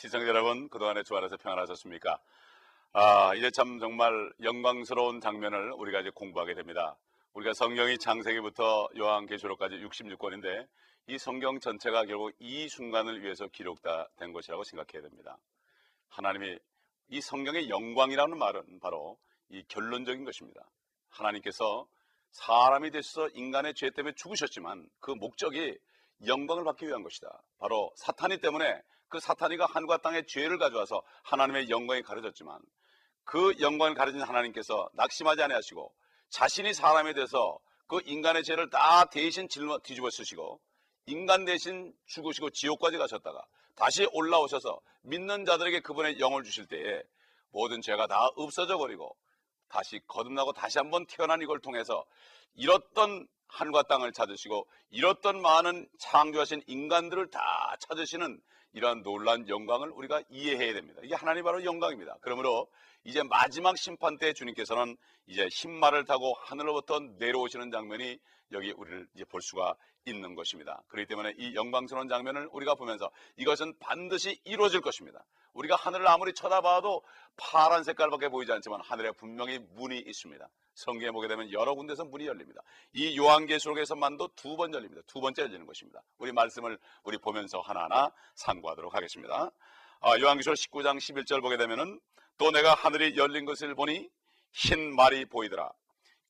시청자 여러분, 그동안에 주 안에서 평안하셨습니까? 이제 참 정말 영광스러운 장면을 우리가 이제 공부하게 됩니다. 우리가 성경이 창세기부터 요한계시록까지 66권인데 이 성경 전체가 결국 이 순간을 위해서 기록된 것이라고 생각해야 됩니다. 하나님이 이 성경의 영광이라는 말은 바로 이 결론적인 것입니다. 하나님께서 사람이 되셔서 인간의 죄 때문에 죽으셨지만 그 목적이 영광을 받기 위한 것이다. 바로 사탄이 때문에 그 사탄이가 하늘과 땅에 죄를 가져와서 하나님의 영광이 가려졌지만 그 영광을 가려진 하나님께서 낙심하지 아니하시고 자신이 사람에 대해서 그 인간의 죄를 다 대신 뒤집어 쓰시고 인간 대신 죽으시고 지옥까지 가셨다가 다시 올라오셔서 믿는 자들에게 그분의 영을 주실 때에 모든 죄가 다 없어져 버리고 다시 거듭나고 다시 한번 태어난 이걸 통해서 잃었던 하늘과 땅을 찾으시고 잃었던 많은 창조하신 인간들을 다 찾으시는 이러한 놀라운 영광을 우리가 이해해야 됩니다. 이게 하나님 바로 영광입니다. 그러므로 이제 마지막 심판 때 주님께서는 이제 흰말을 타고 하늘로부터 내려오시는 장면이 여기 우리를 이제 볼 수가 있는 것입니다. 그렇기 때문에 이 영광스러운 장면을 우리가 보면서 이것은 반드시 이루어질 것입니다. 우리가 하늘을 아무리 쳐다봐도 파란 색깔밖에 보이지 않지만 하늘에 분명히 문이 있습니다. 성경에 보게 되면 여러 군데서 문이 열립니다. 이 요한계시록에서만도 두 번 열립니다. 두 번째 열리는 것입니다. 우리 말씀을 우리 보면서 하나하나 상고하도록 하겠습니다. 요한계시록 19장 11절 보게 되면은 또 내가 하늘이 열린 것을 보니 흰 말이 보이더라.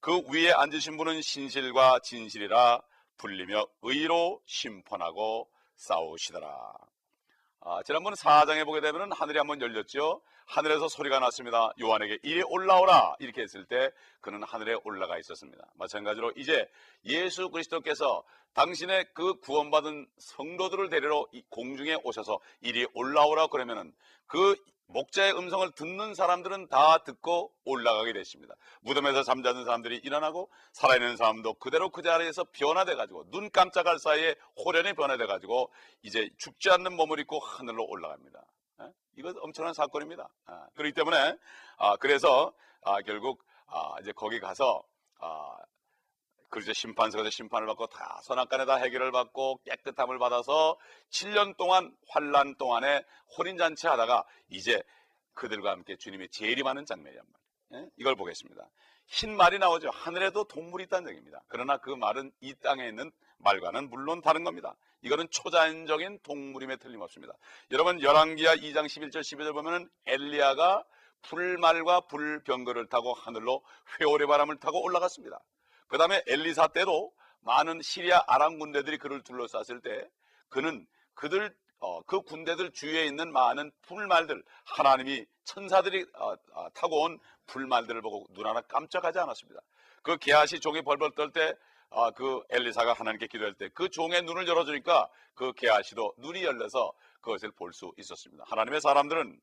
그 위에 앉으신 분은 신실과 진실이라 불리며 의로 심판하고 싸우시더라. 지난번 4장에 보게 되면 하늘이 한번 열렸죠. 하늘에서 소리가 났습니다. 요한에게 이리 올라오라 이렇게 했을 때 그는 하늘에 올라가 있었습니다. 마찬가지로 이제 예수 그리스도께서 당신의 그 구원받은 성도들을 데리러 공중에 오셔서 이리 올라오라 그러면은 그 목자의 음성을 듣는 사람들은 다 듣고 올라가게 됐습니다. 무덤에서 잠자는 사람들이 일어나고 살아있는 사람도 그대로 그 자리에서 변화돼가지고 눈 깜짝할 사이에 호련히 변화돼가지고 이제 죽지 않는 몸을 입고 하늘로 올라갑니다. 이것 엄청난 사건입니다. 그렇기 때문에 그래서 결국 이제 거기 가서 그리고 심판석에서 심판을 받고 다 선악간에 다 해결을 받고 깨끗함을 받아서 7년 동안 환란 동안에 혼인잔치 하다가 이제 그들과 함께 주님의 재림하는 장면이란 말이에요. 예? 이걸 보겠습니다. 흰 말이 나오죠. 하늘에도 동물이 있다는 얘기입니다. 그러나 그 말은 이 땅에 있는 말과는 물론 다른 겁니다. 이거는 초자연적인 동물임에 틀림없습니다. 여러분 열왕기하 2장 11절 12절 보면은 엘리야가 불말과 불병거를 타고 하늘로 회오리 바람을 타고 올라갔습니다. 그 다음에 엘리사 때도 많은 시리아 아람 군대들이 그를 둘러쌌을 때 그는 그 군대들 주위에 있는 많은 불말들 하나님이 천사들이 타고 온 불말들을 보고 눈 하나 깜짝하지 않았습니다. 그 게하시 종이 벌벌 떨 때 그 엘리사가 하나님께 기도할 때 그 종의 눈을 열어주니까 그 게하시도 눈이 열려서 그것을 볼 수 있었습니다. 하나님의 사람들은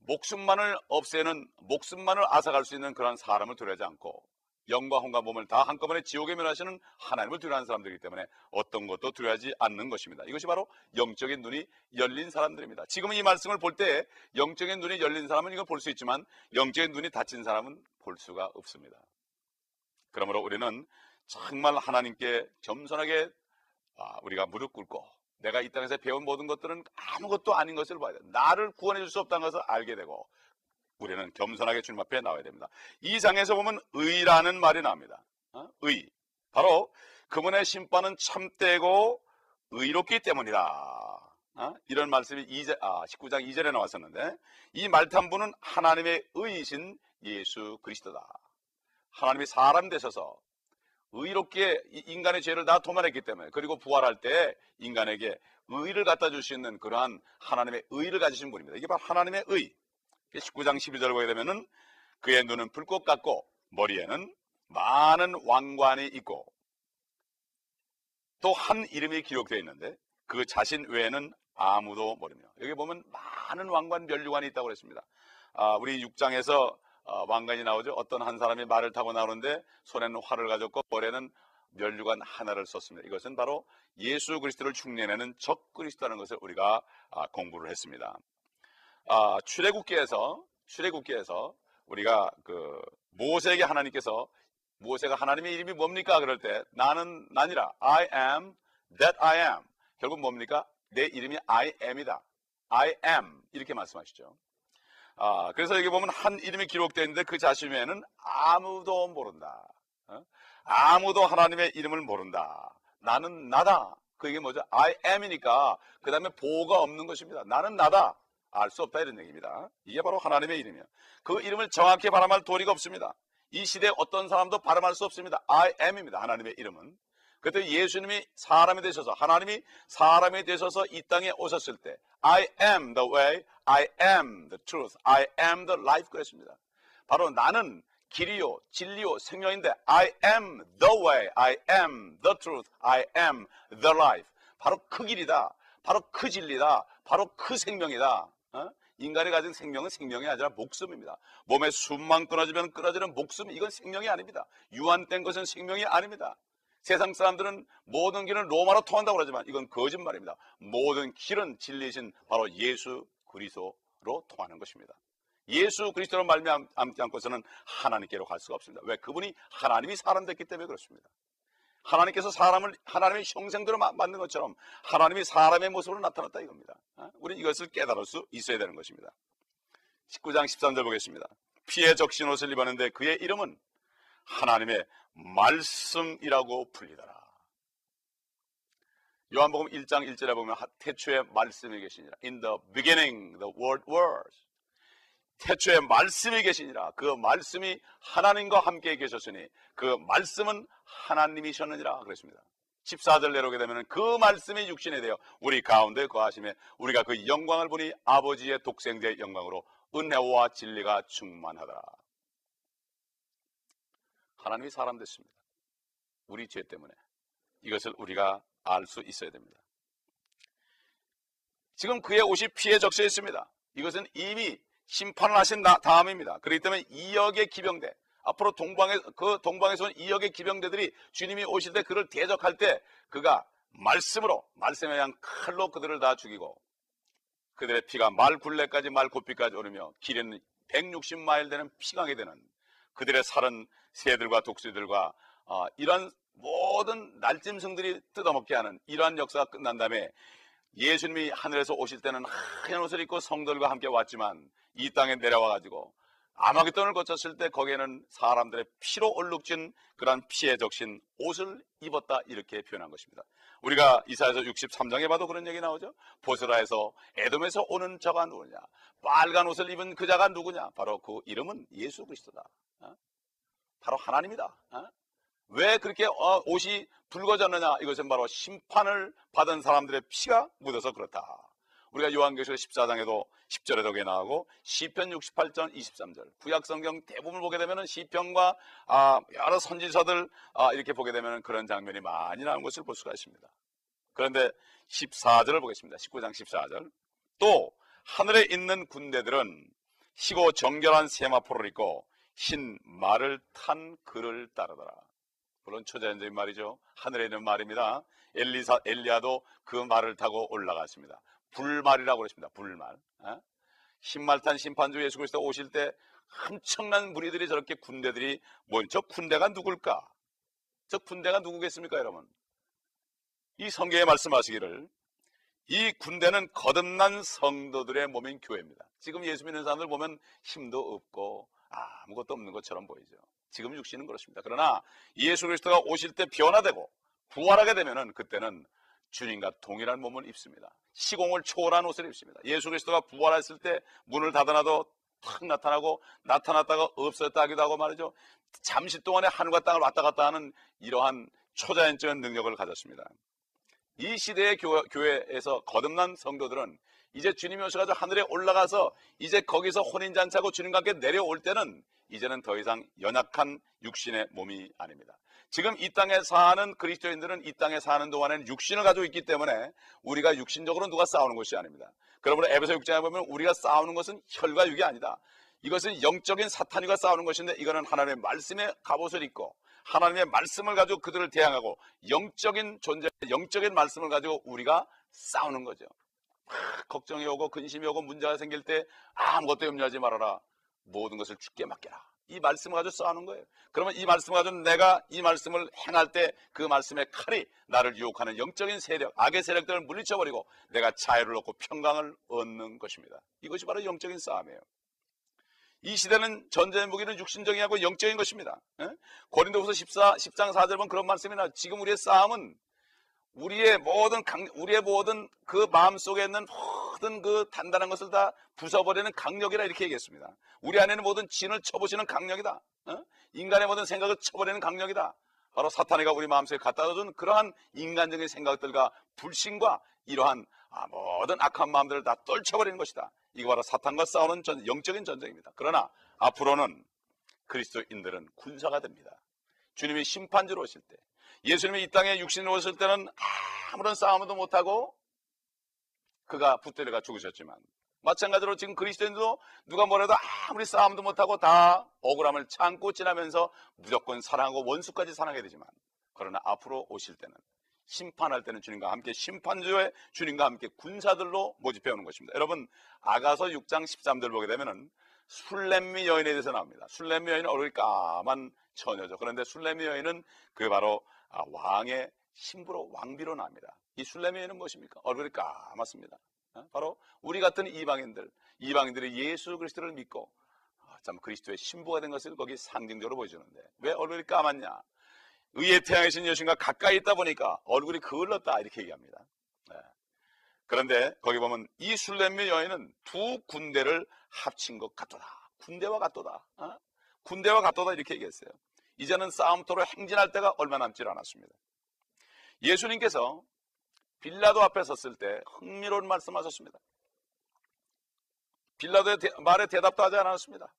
목숨만을 없애는 목숨만을 앗아갈 수 있는 그런 사람을 두려워하지 않고 영과 혼과 몸을 다 한꺼번에 지옥에 멸하시는 하나님을 두려워하는 사람들이기 때문에 어떤 것도 두려워하지 않는 것입니다. 이것이 바로 영적인 눈이 열린 사람들입니다. 지금 이 말씀을 볼 때 영적인 눈이 열린 사람은 이걸 볼 수 있지만 영적인 눈이 닫힌 사람은 볼 수가 없습니다. 그러므로 우리는 정말 하나님께 겸손하게 우리가 무릎 꿇고 내가 이 땅에서 배운 모든 것들은 아무것도 아닌 것을 봐야 돼. 나를 구원해 줄 수 없다는 것을 알게 되고 우리는 겸손하게 주님 앞에 나와야 됩니다. 이 장에서 보면 의라는 말이 나옵니다. 의. 바로 그분의 심판은 참되고 의롭기 때문이다. 이런 말씀이 19장 2절에 나왔었는데 이 말탄부는 하나님의 의이신 예수 그리스도다. 하나님이 사람 되셔서 의롭게 인간의 죄를 다 도말했기 때문에 그리고 부활할 때 인간에게 의를 갖다 줄 수 있는 그러한 하나님의 의를 가지신 분입니다. 이게 바로 하나님의 의. 19장 12절을 보게 되면은 그의 눈은 불꽃 같고 머리에는 많은 왕관이 있고 또 한 이름이 기록되어 있는데 그 자신 외에는 아무도 모르며 여기 보면 많은 왕관 면류관이 있다고 그랬습니다. 우리 6장에서 왕관이 나오죠. 어떤 한 사람이 말을 타고 나오는데 손에는 활을 가졌고 머리에는 면류관 하나를 썼습니다. 이것은 바로 예수 그리스도를 흉내내는 적 그리스도라는 것을 우리가 공부를 했습니다. 출애굽기에서 우리가 그 모세에게 하나님께서 모세가 하나님의 이름이 뭡니까? 그럴 때 나는 나니라 I am that I am 결국 뭡니까? 내 이름이 I am이다. I am 이렇게 말씀하시죠. 그래서 여기 보면 한 이름이 기록되어 있는데 그 자신에는 아무도 모른다. 아무도 하나님의 이름을 모른다. 나는 나다. 그게 뭐죠? I am이니까 그 다음에 보호가 없는 것입니다. 나는 나다. 알 수 없다 이런 얘기입니다. 이게 바로 하나님의 이름이에요. 그 이름을 정확히 발음할 도리가 없습니다. 이 시대에 어떤 사람도 발음할 수 없습니다. I am입니다. 하나님의 이름은. 그때 예수님이 사람이 되셔서 하나님이 사람이 되셔서 이 땅에 오셨을 때 I am the way, I am the truth, I am the life 그랬습니다. 바로 나는 길이요 진리요 생명인데 I am the way, I am the truth, I am the life. 바로 그 길이다. 바로 그 진리다. 바로 그 생명이다. 인간이 가진 생명은 생명이 아니라 목숨입니다. 몸에 숨만 끊어지면 끊어지는 목숨, 이건 생명이 아닙니다. 유한된 것은 생명이 아닙니다. 세상 사람들은 모든 길은 로마로 통한다고 그러지만 이건 거짓말입니다. 모든 길은 진리신 바로 예수 그리스도로 통하는 것입니다. 예수 그리스도로 말미암지 않고서는 하나님께로 갈 수가 없습니다. 왜? 그분이 하나님이 사람 됐기 때문에 그렇습니다. 하나님께서 사람을 하나님의 형상대로 만든 것처럼 하나님이 사람의 모습으로 나타났다 이겁니다. 우리는 이것을 깨달을 수 있어야 되는 것입니다. 19장 13절 보겠습니다. 피에 적신 옷을 입었는데 그의 이름은 하나님의 말씀이라고 불리더라. 요한복음 1장 1절에 보면 태초에 말씀이 계시니라. In the beginning the word was. 태초에 말씀이 계시니라. 그 말씀이 하나님과 함께 계셨으니 그 말씀은 하나님이셨느니라 그랬습니다. 14절 내려오게 되면 그 말씀이 육신이 되어 우리 가운데 거하심에 우리가 그 영광을 보니 아버지의 독생자의 영광으로 은혜와 진리가 충만하더라. 하나님이 사람 됐습니다. 우리 죄 때문에. 이것을 우리가 알 수 있어야 됩니다. 지금 그의 옷이 피에 적셔 있습니다. 이것은 이미 심판을 하신 다음입니다. 그렇기 때문에 2억의 기병대, 앞으로 동방에서 온 2억의 기병대들이 주님이 오실 때 그를 대적할 때 그가 말씀에 의한 칼로 그들을 다 죽이고 그들의 피가 말굴레까지 말고삐까지 오르며 길에는 160마일 되는 피강이 되는 그들의 살은 새들과 독수리들과 이런 모든 날짐승들이 뜯어먹게 하는 이러한 역사가 끝난 다음에 예수님이 하늘에서 오실 때는 하얀 옷을 입고 성들과 함께 왔지만 이 땅에 내려와가지고 아마겟돈을 거쳤을 때 거기에는 사람들의 피로 얼룩진 그런 피에 적신 옷을 입었다 이렇게 표현한 것입니다. 우리가 이사야서 63장에 봐도 그런 얘기 나오죠. 보스라에서 에돔에서 오는 자가 누구냐, 빨간 옷을 입은 그 자가 누구냐, 바로 그 이름은 예수 그리스도다. 바로 하나님이다. 왜 그렇게 옷이 붉어졌느냐, 이것은 바로 심판을 받은 사람들의 피가 묻어서 그렇다. 우리가 요한계시록 14장에도 10절에도 그게 나오고 시편 68장 23절 구약성경 대부분을 보게 되면 시편과 여러 선지서들 이렇게 보게 되면 그런 장면이 많이 나오는 것을 볼 수가 있습니다. 그런데 14절을 보겠습니다. 19장 14절 또 하늘에 있는 군대들은 희고 정결한 세마포를 입고 흰 말을 탄 그를 따르더라. 물론 초자연적인 말이죠. 하늘에 있는 말입니다. 엘리야도 그 말을 타고 올라갔습니다. 불말이라고 그랬습니다. 불말. 흰말 탄 심판주 예수 그리스도 오실 때 엄청난 무리들이 저렇게 군대들이 저 군대가 누굴까? 저 군대가 누구겠습니까, 여러분? 이 성경에 말씀하시기를 이 군대는 거듭난 성도들의 몸인 교회입니다. 지금 예수 믿는 사람들 보면 힘도 없고 아무것도 없는 것처럼 보이죠. 지금 육신은 그렇습니다. 그러나 예수 그리스도가 오실 때 변화되고 부활하게 되면은 그때는 주님과 동일한 몸을 입습니다. 시공을 초월한 옷을 입습니다. 예수 그리스도가 부활했을 때 문을 닫아놔도 탁 나타나고 나타났다가 없어졌다 하기도 하고 말이죠. 잠시 동안에 하늘과 땅을 왔다 갔다 하는 이러한 초자연적인 능력을 가졌습니다. 이 시대의 교회에서 거듭난 성도들은 이제 주님이 오셔서 하늘에 올라가서 이제 거기서 혼인잔치하고 주님과 함께 내려올 때는 이제는 더 이상 연약한 육신의 몸이 아닙니다. 지금 이 땅에 사는 그리스도인들은 이 땅에 사는 동안에는 육신을 가지고 있기 때문에 우리가 육신적으로 누가 싸우는 것이 아닙니다. 그러므로 에베소 6장에 보면 우리가 싸우는 것은 혈과 육이 아니다. 이것은 영적인 사탄과 싸우는 것인데 이거는 하나님의 말씀의 갑옷을 입고 하나님의 말씀을 가지고 그들을 대항하고 영적인 존재, 영적인 말씀을 가지고 우리가 싸우는 거죠. 걱정이 오고 근심이 오고 문제가 생길 때 아무것도 염려하지 말아라. 모든 것을 주께 맡겨라. 이 말씀을 가지고 싸우는 거예요. 그러면 이 말씀을 가지고 내가 이 말씀을 행할 때 그 말씀의 칼이 나를 유혹하는 영적인 세력, 악의 세력들을 물리쳐버리고 내가 자유를 얻고 평강을 얻는 것입니다. 이것이 바로 영적인 싸움이에요. 이 시대는 전쟁의 무기는 육신적인 하고 영적인 것입니다. 고린도후서 10장 4절 보면 그런 말씀이 나와요. 지금 우리의 싸움은 우리의 모든 그 마음속에 있는 모든 그 단단한 것을 다 부숴버리는 강력이라 이렇게 얘기했습니다. 우리 안에는 모든 진을 쳐보시는 강력이다. 인간의 모든 생각을 쳐버리는 강력이다. 바로 사탄이가 우리 마음속에 갖다 준 그러한 인간적인 생각들과 불신과 이러한 모든 악한 마음들을 다 떨쳐버리는 것이다. 이거 바로 사탄과 싸우는 영적인 전쟁입니다. 그러나 앞으로는 그리스도인들은 군사가 됩니다. 주님이 심판주로 오실 때, 예수님이 이 땅에 육신으로 오실 때는 아무런 싸움도 못하고 그가 붙들려가 죽으셨지만, 마찬가지로 지금 그리스도인도 누가 뭐래도 아무리 싸움도 못하고 다 억울함을 참고 지나면서 무조건 사랑하고 원수까지 사랑해야 되지만, 그러나 앞으로 오실 때는, 심판할 때는 주님과 함께 심판주에 주님과 함께 군사들로 모집해 오는 것입니다. 여러분, 아가서 6장 13절 보게 되면은 술렘미 여인에 대해서 나옵니다. 술렘미 여인은 얼굴이 까만 처녀죠. 그런데 술렘미 여인은 그게 바로 왕의 신부로, 왕비로 나옵니다. 이 술렘미 여인은 무엇입니까? 얼굴이 까맣습니다. 바로 우리 같은 이방인들이 예수 그리스도를 믿고 참 그리스도의 신부가 된 것을 거기 상징적으로 보여주는데, 왜 얼굴이 까맣냐? 의의 태양이신 여신과 가까이 있다 보니까 얼굴이 그을렀다 이렇게 얘기합니다. 네. 그런데 거기 보면 이 술렘미 여인은 두 군대를 합친 것 같도다. 군대와 같도다. 군대와 같도다 이렇게 얘기했어요. 이제는 싸움터로 행진할 때가 얼마 남지 않았습니다. 예수님께서 빌라도 앞에 섰을 때 흥미로운 말씀하셨습니다. 빌라도의 말에 대답도 하지 않았습니다.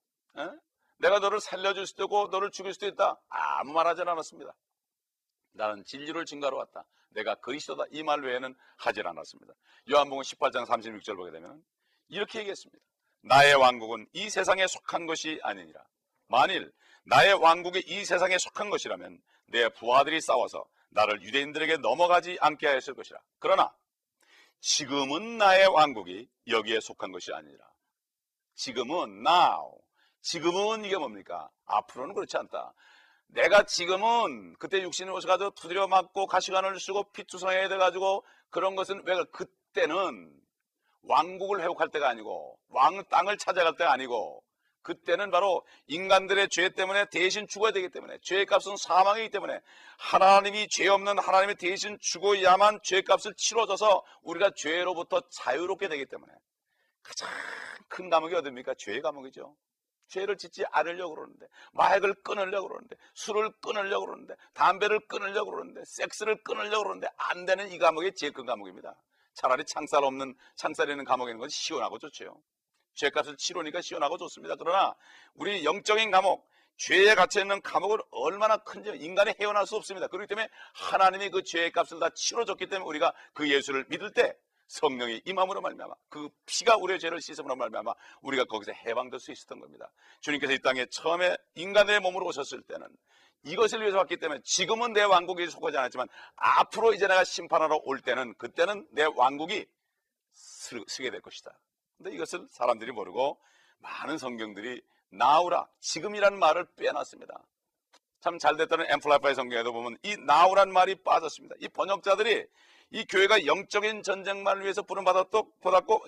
내가 너를 살려줄 수도 있고 너를 죽일 수도 있다. 아무 말하지 않았습니다. 나는 진리를 증거하러 왔다. 내가 그리스도다. 이 말 외에는 하질 않았습니다. 요한복음 18장 36절 보게 되면 이렇게 얘기했습니다. 나의 왕국은 이 세상에 속한 것이 아니니라. 만일 나의 왕국이 이 세상에 속한 것이라면 내 부하들이 싸워서 나를 유대인들에게 넘어가지 않게 하였을 것이라. 그러나 지금은 나의 왕국이 여기에 속한 것이 아니니라. 지금은 now. 지금은 이게 뭡니까? 앞으로는 그렇지 않다. 내가 지금은 그때 육신을 오셔가지고 두드려 맞고 가시관을 쓰고 피투성해야 돼가지고 그런 것은 왜 그때는 왕국을 회복할 때가 아니고 왕 땅을 찾아갈 때가 아니고 그때는 바로 인간들의 죄 때문에 대신 죽어야 되기 때문에 죄의 값은 사망이기 때문에 하나님이 죄 없는 하나님이 대신 죽어야만 죄의 값을 치러줘서 우리가 죄로부터 자유롭게 되기 때문에 가장 큰 감옥이 어딥니까? 죄의 감옥이죠. 죄를 짓지 않으려고 그러는데, 마약을 끊으려고 그러는데, 술을 끊으려고 그러는데, 담배를 끊으려고 그러는데, 섹스를 끊으려고 그러는데 안 되는 이 감옥이 제일 큰 감옥입니다. 차라리 창살 있는 감옥에 있는 건 시원하고 좋죠. 죄값을 치르니까 시원하고 좋습니다. 그러나 우리 영적인 감옥, 죄에 갇혀 있는 감옥은 얼마나 큰지 인간이 헤어날 수 없습니다. 그렇기 때문에 하나님이 그 죄의 값을 다 치러줬기 때문에 우리가 그 예수를 믿을 때 성령이 임함으로 말미암아 그 피가 우리의 죄를 씻음으로 말미암아 우리가 거기서 해방될 수 있었던 겁니다. 주님께서 이 땅에 처음에 인간의 몸으로 오셨을 때는 이것을 위해서 왔기 때문에 지금은 내 왕국에 속하지 않았지만 앞으로 이제 내가 심판하러 올 때는 그때는 내 왕국이 쓰게 될 것이다. 근데 이것을 사람들이 모르고 많은 성경들이 나오라, 지금이라는 말을 빼놨습니다. 참 잘됐다는 앰플리파이 성경에도 보면 이 나오란 말이 빠졌습니다. 이 번역자들이 이 교회가 영적인 전쟁만을 위해서 부름받았고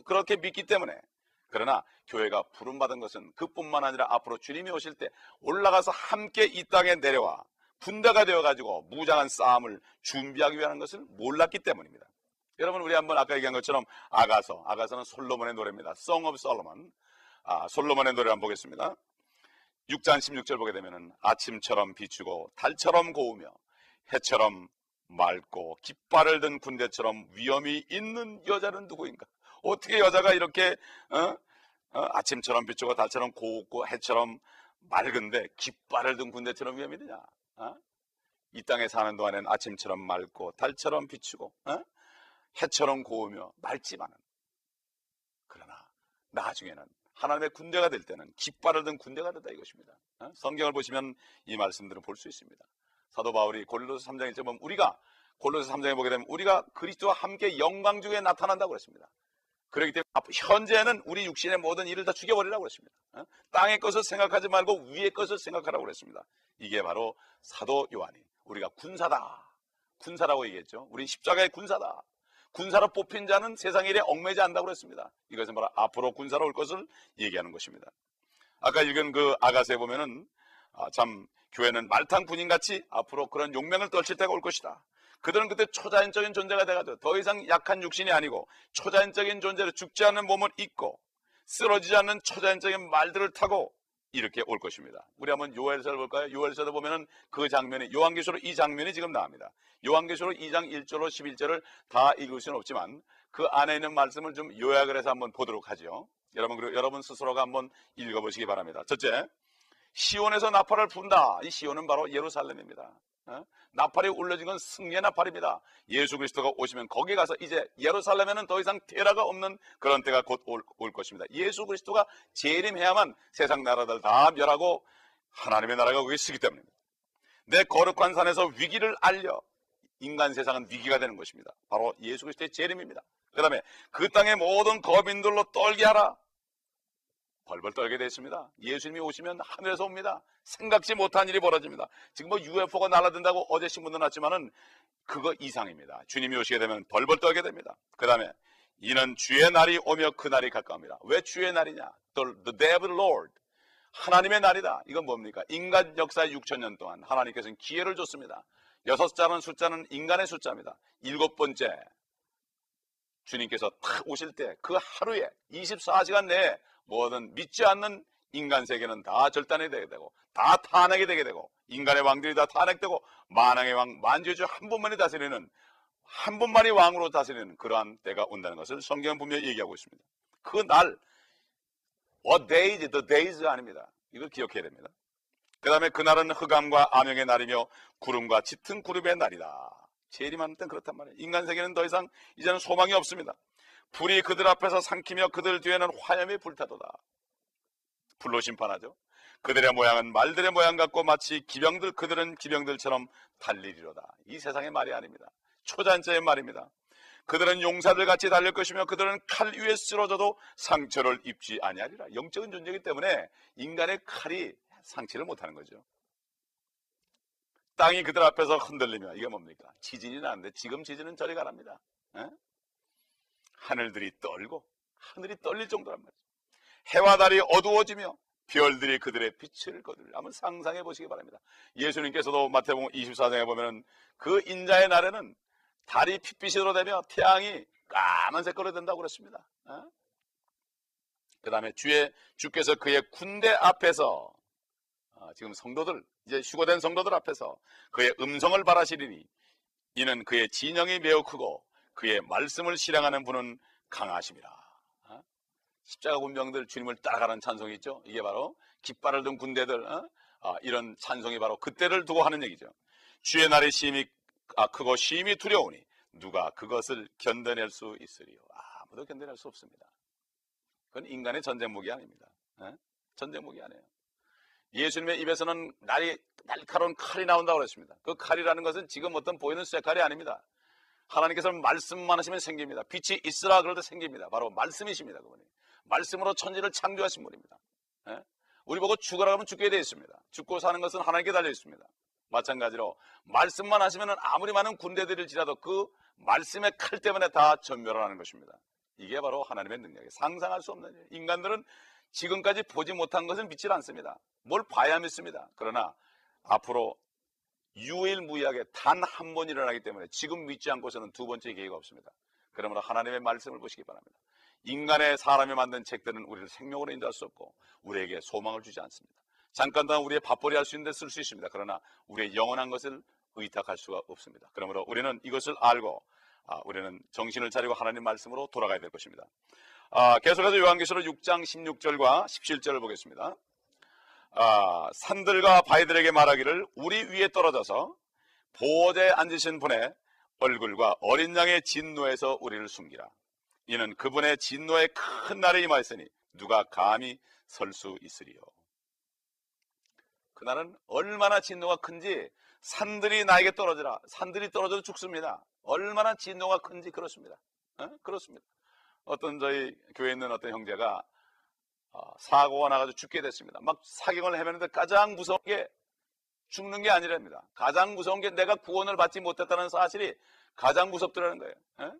그렇게 믿기 때문에, 그러나 교회가 부름받은 것은 그뿐만 아니라 앞으로 주님이 오실 때 올라가서 함께 이 땅에 내려와 군대가 되어가지고 무장한 싸움을 준비하기 위한 것을 몰랐기 때문입니다. 여러분, 우리 한번 아까 얘기한 것처럼 아가서는 솔로몬의 노래입니다. Song of Solomon. 솔로몬의 노래 한번 보겠습니다. 6장 16절 보게 되면 아침처럼 비추고 달처럼 고우며 해처럼 맑고 깃발을 든 군대처럼 위엄이 있는 여자는 누구인가? 어떻게 여자가 이렇게 아침처럼 비추고 달처럼 고우고 해처럼 맑은데 깃발을 든 군대처럼 위엄이 되냐? 이 땅에 사는 동안에는 아침처럼 맑고 달처럼 비추고 해처럼 고우며 맑지만은, 그러나 나중에는 하나님의 군대가 될 때는 깃발을 든 군대가 된다 이것입니다. 성경을 보시면 이 말씀들을 볼 수 있습니다. 사도 바울이 고린도서 3장 1절 보면 우리가 고린도서 3장에 보게 되면 우리가 그리스도와 함께 영광 중에 나타난다고 그랬습니다. 그렇기 때문에 현재는 우리 육신의 모든 일을 다 죽여버리라고 그랬습니다. 땅의 것을 생각하지 말고 위의 것을 생각하라고 그랬습니다. 이게 바로 사도 요한이 우리가 군사다, 군사라고 얘기했죠. 우린 십자가의 군사다. 군사로 뽑힌 자는 세상 일에 얽매지 않는다고 그랬습니다. 이것은 바로 앞으로 군사로 올 것을 얘기하는 것입니다. 아까 읽은 그 아가서에 보면은 참 교회는 말탕 군인같이 앞으로 그런 용맹을 떨칠 때가 올 것이다. 그들은 그때 초자연적인 존재가 돼가지고 더 이상 약한 육신이 아니고 초자연적인 존재로 죽지 않는 몸을 입고 쓰러지지 않는 초자연적인 말들을 타고 이렇게 올 것입니다. 우리 한번 요엘서를 볼까요? 요엘서를 보면은 그 장면이, 요한계시록 이 장면이 지금 나옵니다. 요한계시록 2장 1절로 11절을 다 읽을 수는 없지만 그 안에 있는 말씀을 좀 요약을 해서 한번 보도록 하죠. 여러분, 그리고 여러분 스스로가 한번 읽어보시기 바랍니다. 첫째, 시온에서 나팔을 분다. 이 시온은 바로 예루살렘입니다. 나팔이 울려진 건 승리의 나팔입니다. 예수 그리스도가 오시면 거기 가서 이제 예루살렘에는 더 이상 테러가 없는 그런 때가 곧 올 것입니다. 예수 그리스도가 재림해야만 세상 나라들 다 멸하고 하나님의 나라가 거기 있기 때문입니다. 내 거룩한 산에서 위기를 알려. 인간 세상은 위기가 되는 것입니다. 바로 예수 그리스도의 재림입니다. 그 다음에 그 땅의 모든 거민들로 떨게 하라. 벌벌 떨게 되어 있습니다. 예수님이 오시면 하늘에서 옵니다. 생각지 못한 일이 벌어집니다. 지금 뭐 UFO가 날아든다고 어제 신문도 났지만은 그거 이상입니다. 주님이 오시게 되면 벌벌 떨게 됩니다. 그 다음에 이는 주의 날이 오며 그 날이 가까웁니다. 왜 주의 날이냐? The day of the Lord. 하나님의 날이다. 이건 뭡니까? 인간 역사 6,000년 동안 하나님께서는 기회를 줬습니다. 여섯 자는 숫자는 인간의 숫자입니다. 일곱 번째, 주님께서 탁 오실 때 그 하루에 24시간 내에 뭐든 믿지 않는 인간 세계는 다 절단이 되게 되고 다 탄핵이 되게 되고 인간의 왕들이 다 탄핵되고 만왕의 왕 만주주 한 분만이 다스리는, 한 분만이 왕으로 다스리는 그러한 때가 온다는 것을 성경은 분명히 얘기하고 있습니다. 그 날, what days, the days 아닙니다. 이걸 기억해야 됩니다. 그 다음에 그날은 흑암과 암영의 날이며 구름과 짙은 구름의 날이다. 재림하는 때는 그렇단 말이에요. 인간 세계는 더 이상 이제는 소망이 없습니다. 불이 그들 앞에서 삼키며 그들 뒤에는 화염이 불타도다. 불로 심판하죠. 그들의 모양은 말들의 모양 같고 마치 기병들, 그들은 기병들처럼 달리리로다. 이 세상의 말이 아닙니다. 초자연자의 말입니다. 그들은 용사들 같이 달릴 것이며 그들은 칼 위에 쓰러져도 상처를 입지 아니하리라. 영적인 존재이기 때문에 인간의 칼이 상치를 못하는 거죠. 땅이 그들 앞에서 흔들리며, 이게 뭡니까? 지진이 나는데 지금 지진은 저리 가랍니다. 하늘들이 떨고, 하늘이 떨릴 정도란 말이죠. 해와 달이 어두워지며 별들이 그들의 빛을 거두리라. 한번 상상해 보시기 바랍니다. 예수님께서도 마태복음 24장에 보면 그 인자의 날에는 달이 핏빛으로 되며 태양이 까만 색깔로 된다고 그랬습니다. 그 다음에 주께서 그의 군대 앞에서, 지금 성도들, 이제 휴거된 성도들 앞에서 그의 음성을 바라시리니 이는 그의 진영이 매우 크고 그의 말씀을 실행하는 분은 강하심이라. 십자가 군병들, 주님을 따라가는 찬송이 있죠. 이게 바로 깃발을 든 군대들, 이런 찬송이 바로 그때를 두고 하는 얘기죠. 주의 날이 심히 크고 심히 두려우니 누가 그것을 견뎌낼 수 있으리요? 아무도 견뎌낼 수 없습니다. 그건 인간의 전쟁무기 아닙니다. 전쟁무기 아니에요. 예수님의 입에서는 날카로운 칼이 나온다고 그랬습니다. 그 칼이라는 것은 지금 어떤 보이는 쇠칼이 아닙니다. 하나님께서는 말씀만 하시면 생깁니다. 빛이 있으라 그럴 때 생깁니다. 바로 말씀이십니다. 그분이 말씀으로 천지를 창조하신 분입니다. 우리 보고 죽으라 하면 죽게 되어 있습니다. 죽고 사는 것은 하나님께 달려 있습니다. 마찬가지로 말씀만 하시면 아무리 많은 군대들일지라도 그 말씀의 칼 때문에 다 전멸을 하는 것입니다. 이게 바로 하나님의 능력이에요. 상상할 수 없는 일. 인간들은 지금까지 보지 못한 것은 믿질 않습니다. 뭘 봐야 믿습니다. 그러나 앞으로 유일무이하게 단 한 번 일어나기 때문에 지금 믿지 않고서는 두 번째 기회가 없습니다. 그러므로 하나님의 말씀을 보시기 바랍니다. 인간의, 사람이 만든 책들은 우리를 생명으로 인도할 수 없고 우리에게 소망을 주지 않습니다. 잠깐 동안 우리의 밥벌이 할 수 있는 데 쓸 수 있습니다. 그러나 우리의 영원한 것을 의탁할 수가 없습니다. 그러므로 우리는 이것을 알고 우리는 정신을 차리고 하나님 말씀으로 돌아가야 될 것입니다. 계속해서 요한계시록 6장 16절과 17절을 보겠습니다. 산들과 바위들에게 말하기를 우리 위에 떨어져서 보호자에 앉으신 분의 얼굴과 어린 양의 진노에서 우리를 숨기라. 이는 그분의 진노의 큰 날에 임하였으니 누가 감히 설 수 있으리요? 그날은 얼마나 진노가 큰지, 산들이 나에게 떨어지라. 산들이 떨어져도 죽습니다. 얼마나 진노가 큰지 그렇습니다. 그렇습니다. 어떤 저희 교회에 있는 어떤 형제가 사고가 나가지고 죽게 됐습니다. 막 사경을 헤매는데 가장 무서운 게 죽는 게 아니랍니다. 가장 무서운 게 내가 구원을 받지 못했다는 사실이 가장 무섭더라는 거예요. 에?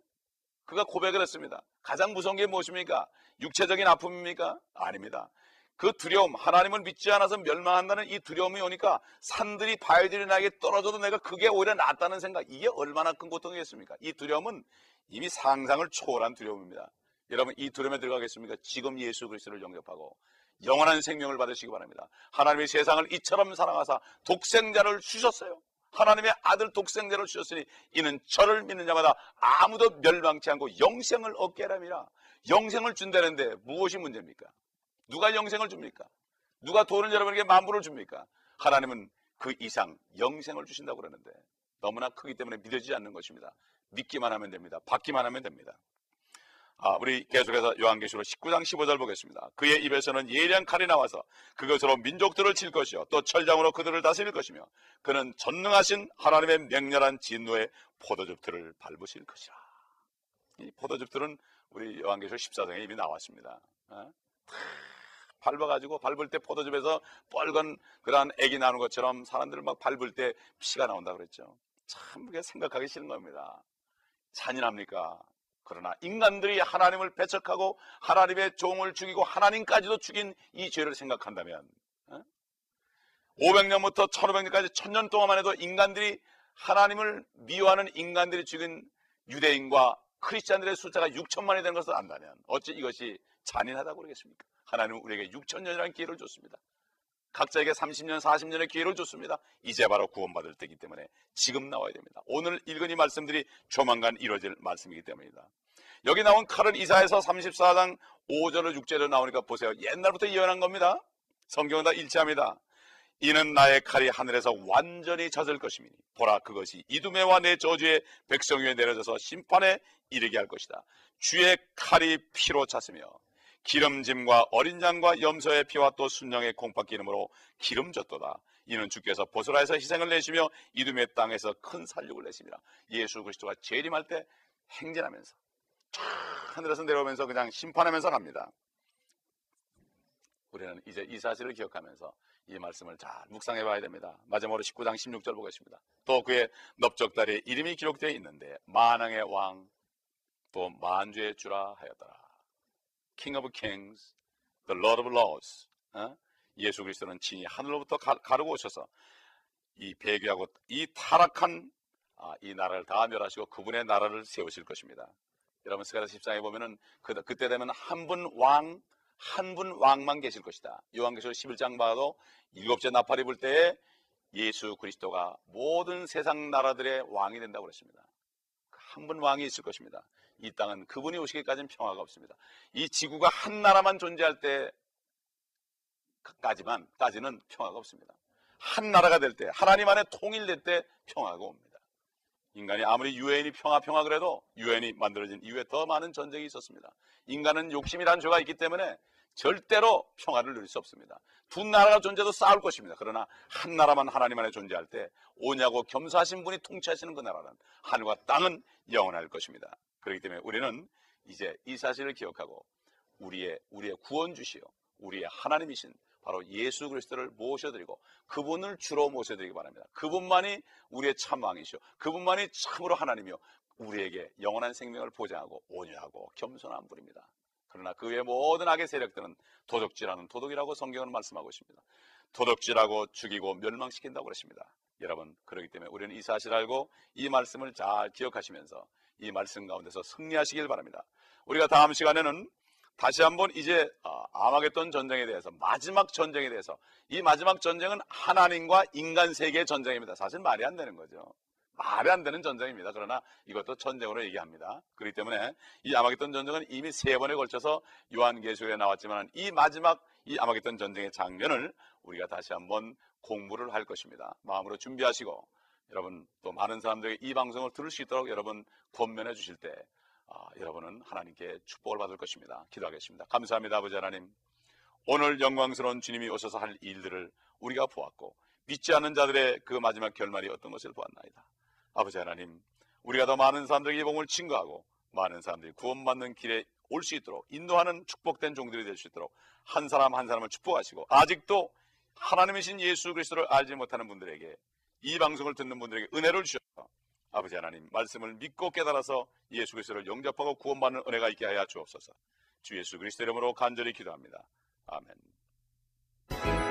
그가 고백을 했습니다. 가장 무서운 게 무엇입니까? 육체적인 아픔입니까? 아닙니다. 그 두려움, 하나님을 믿지 않아서 멸망한다는 이 두려움이 오니까 산들이 바위들이 나에게 떨어져도 내가 그게 오히려 낫다는 생각, 이게 얼마나 큰 고통이겠습니까? 이 두려움은 이미 상상을 초월한 두려움입니다. 여러분, 이 두려움에 들어가겠습니까? 지금 예수 그리스도를 영접하고 영원한 생명을 받으시기 바랍니다. 하나님이 세상을 이처럼 사랑하사 독생자를 주셨어요. 하나님의 아들 독생자를 주셨으니 이는 저를 믿는 자마다 아무도 멸망치 않고 영생을 얻게 하랍니다. 영생을 준다는데 무엇이 문제입니까? 누가 영생을 줍니까? 누가 돈을 여러분에게 만불을 줍니까? 하나님은 그 이상 영생을 주신다고 그러는데 너무나 크기 때문에 믿어지지 않는 것입니다. 믿기만 하면 됩니다. 받기만 하면 됩니다. 우리 계속해서 요한계시록 19장 15절 보겠습니다. 그의 입에서는 예리한 칼이 나와서 그것으로 민족들을 칠 것이요 또 철장으로 그들을 다스릴 것이며 그는 전능하신 하나님의 맹렬한 진노의 포도즙들을 밟으실 것이라. 이 포도즙들은 우리 요한계시록 14장에 이미 나왔습니다. 밟아가지고 밟을 때 포도즙에서 빨간 그러한 액이 나오는 것처럼 사람들을 막 밟을 때 피가 나온다 그랬죠. 참 그게 생각하기 싫은 겁니다. 잔인합니까? 그러나 인간들이 하나님을 배척하고 하나님의 종을 죽이고 하나님까지도 죽인 이 죄를 생각한다면 500년부터 1500년까지 1000년 동안만 해도 인간들이 하나님을 미워하는 인간들이 죽인 유대인과 크리스찬들의 숫자가 6천만이 된 것을 안다면 어찌 이것이 잔인하다고 그러겠습니까? 하나님은 우리에게 6천년이라는 기회를 줬습니다. 각자에게 30년, 40년의 기회를 줬습니다. 이제 바로 구원받을 때이기 때문에 지금 나와야 됩니다. 오늘 읽은 이 말씀들이 조만간 이루어질 말씀이기 때문입니다. 여기 나온 칼은 이사야서 34장 5절로 6절로 나오니까 보세요. 옛날부터 예언한 겁니다. 성경은 다 일치합니다. 이는 나의 칼이 하늘에서 완전히 젖을 것이니 보라 그것이 이두매와 내 저주의 백성 위에 내려져서 심판에 이르게 할 것이다. 주의 칼이 피로 찼으며 기름짐과 어린 양과 염소의 피와 또 순양의 콩팥기름으로 기름졌도다. 이는 주께서 보스라에서 희생을 내시며 이두메 땅에서 큰 살육을 내십니다. 예수 그리스도가 재림할 때 행진하면서 하늘에서 내려오면서 그냥 심판하면서 갑니다. 우리는 이제 이 사실을 기억하면서 이 말씀을 잘 묵상해 봐야 됩니다. 마지막으로 19장 16절 보겠습니다. 또 그의 넓적다리에 이름이 기록되어 있는데 만왕의 왕 또 만주의 주라 하였더라. King of Kings, the Lord of Lords. 예수 그리스도는 친히 하늘로부터 가르고 오셔서 이 배교하고 이 타락한 이 나라를 다 멸하시고 그분의 나라를 세우실 것입니다. 여러분 스가랴서 14장에 보면은 그때 되면 한 분 왕만 계실 것이다. 요한계시록 11장 봐도 일곱째 나팔이 불 때에 예수 그리스도가 모든 세상 나라들의 왕이 된다고 그랬습니다. 한 분 왕이 있을 것입니다. 이 땅은 그분이 오시기까지는 평화가 없습니다. 이 지구가 한 나라만 존재할 때까지는 평화가 없습니다. 한 나라가 될 때, 하나님 안에 통일될 때 평화가 옵니다. 인간이 아무리 유엔이 평화 그래도 유엔이 만들어진 이후에 더 많은 전쟁이 있었습니다. 인간은 욕심이라는 죄가 있기 때문에 절대로 평화를 누릴 수 없습니다. 두 나라가 존재해도 싸울 것입니다. 그러나 한 나라만 하나님 안에 존재할 때 오냐고 겸사하신 분이 통치하시는 그 나라는 하늘과 땅은 영원할 것입니다. 그렇기 때문에 우리는 이제 이 사실을 기억하고 우리의 구원주시요 우리의 하나님이신 바로 예수 그리스도를 모셔드리고 그분을 주로 모셔드리기 바랍니다. 그분만이 우리의 참 왕이시오 그분만이 참으로 하나님이요 우리에게 영원한 생명을 보장하고 온유하고 겸손한 분입니다. 그러나 그 외 모든 악의 세력들은 도적질하는 도둑이라고 성경은 말씀하고 있습니다. 도둑질하고 죽이고 멸망시킨다고 그랬습니다. 여러분 그렇기 때문에 우리는 이 사실을 알고 이 말씀을 잘 기억하시면서 이 말씀 가운데서 승리하시길 바랍니다. 우리가 다음 시간에는 다시 한번 이제 아마겟돈 전쟁에 대해서 마지막 전쟁에 대해서 이 마지막 전쟁은 하나님과 인간 세계의 전쟁입니다. 사실 말이 안 되는 거죠. 말이 안 되는 전쟁입니다. 그러나 이것도 전쟁으로 얘기합니다. 그렇기 때문에 이 아마겟돈 전쟁은 이미 세 번에 걸쳐서 요한계시록에 나왔지만 이 마지막 이 아마겟돈 전쟁의 장면을 우리가 다시 한번 공부를 할 것입니다. 마음으로 준비하시고 여러분 또 많은 사람들에게 이 방송을 들을 수 있도록 여러분 권면해 주실 때 여러분은 하나님께 축복을 받을 것입니다. 기도하겠습니다. 감사합니다. 아버지 하나님 오늘 영광스러운 주님이 오셔서 할 일들을 우리가 보았고 믿지 않는 자들의 그 마지막 결말이 어떤 것을 보았나이다. 아버지 하나님 우리가 더 많은 사람들에게 이 복음을 증거하고 많은 사람들이 구원받는 길에 올 수 있도록 인도하는 축복된 종들이 될 수 있도록 한 사람 한 사람을 축복하시고, 아직도 하나님이신 예수 그리스도를 알지 못하는 분들에게, 이 방송을 듣는 분들에게 은혜를 주셔서 아버지 하나님 말씀을 믿고 깨달아서 예수 그리스도를 영접하고 구원받는 은혜가 있게 하여 주옵소서. 주 예수 그리스도 이름으로 간절히 기도합니다. 아멘.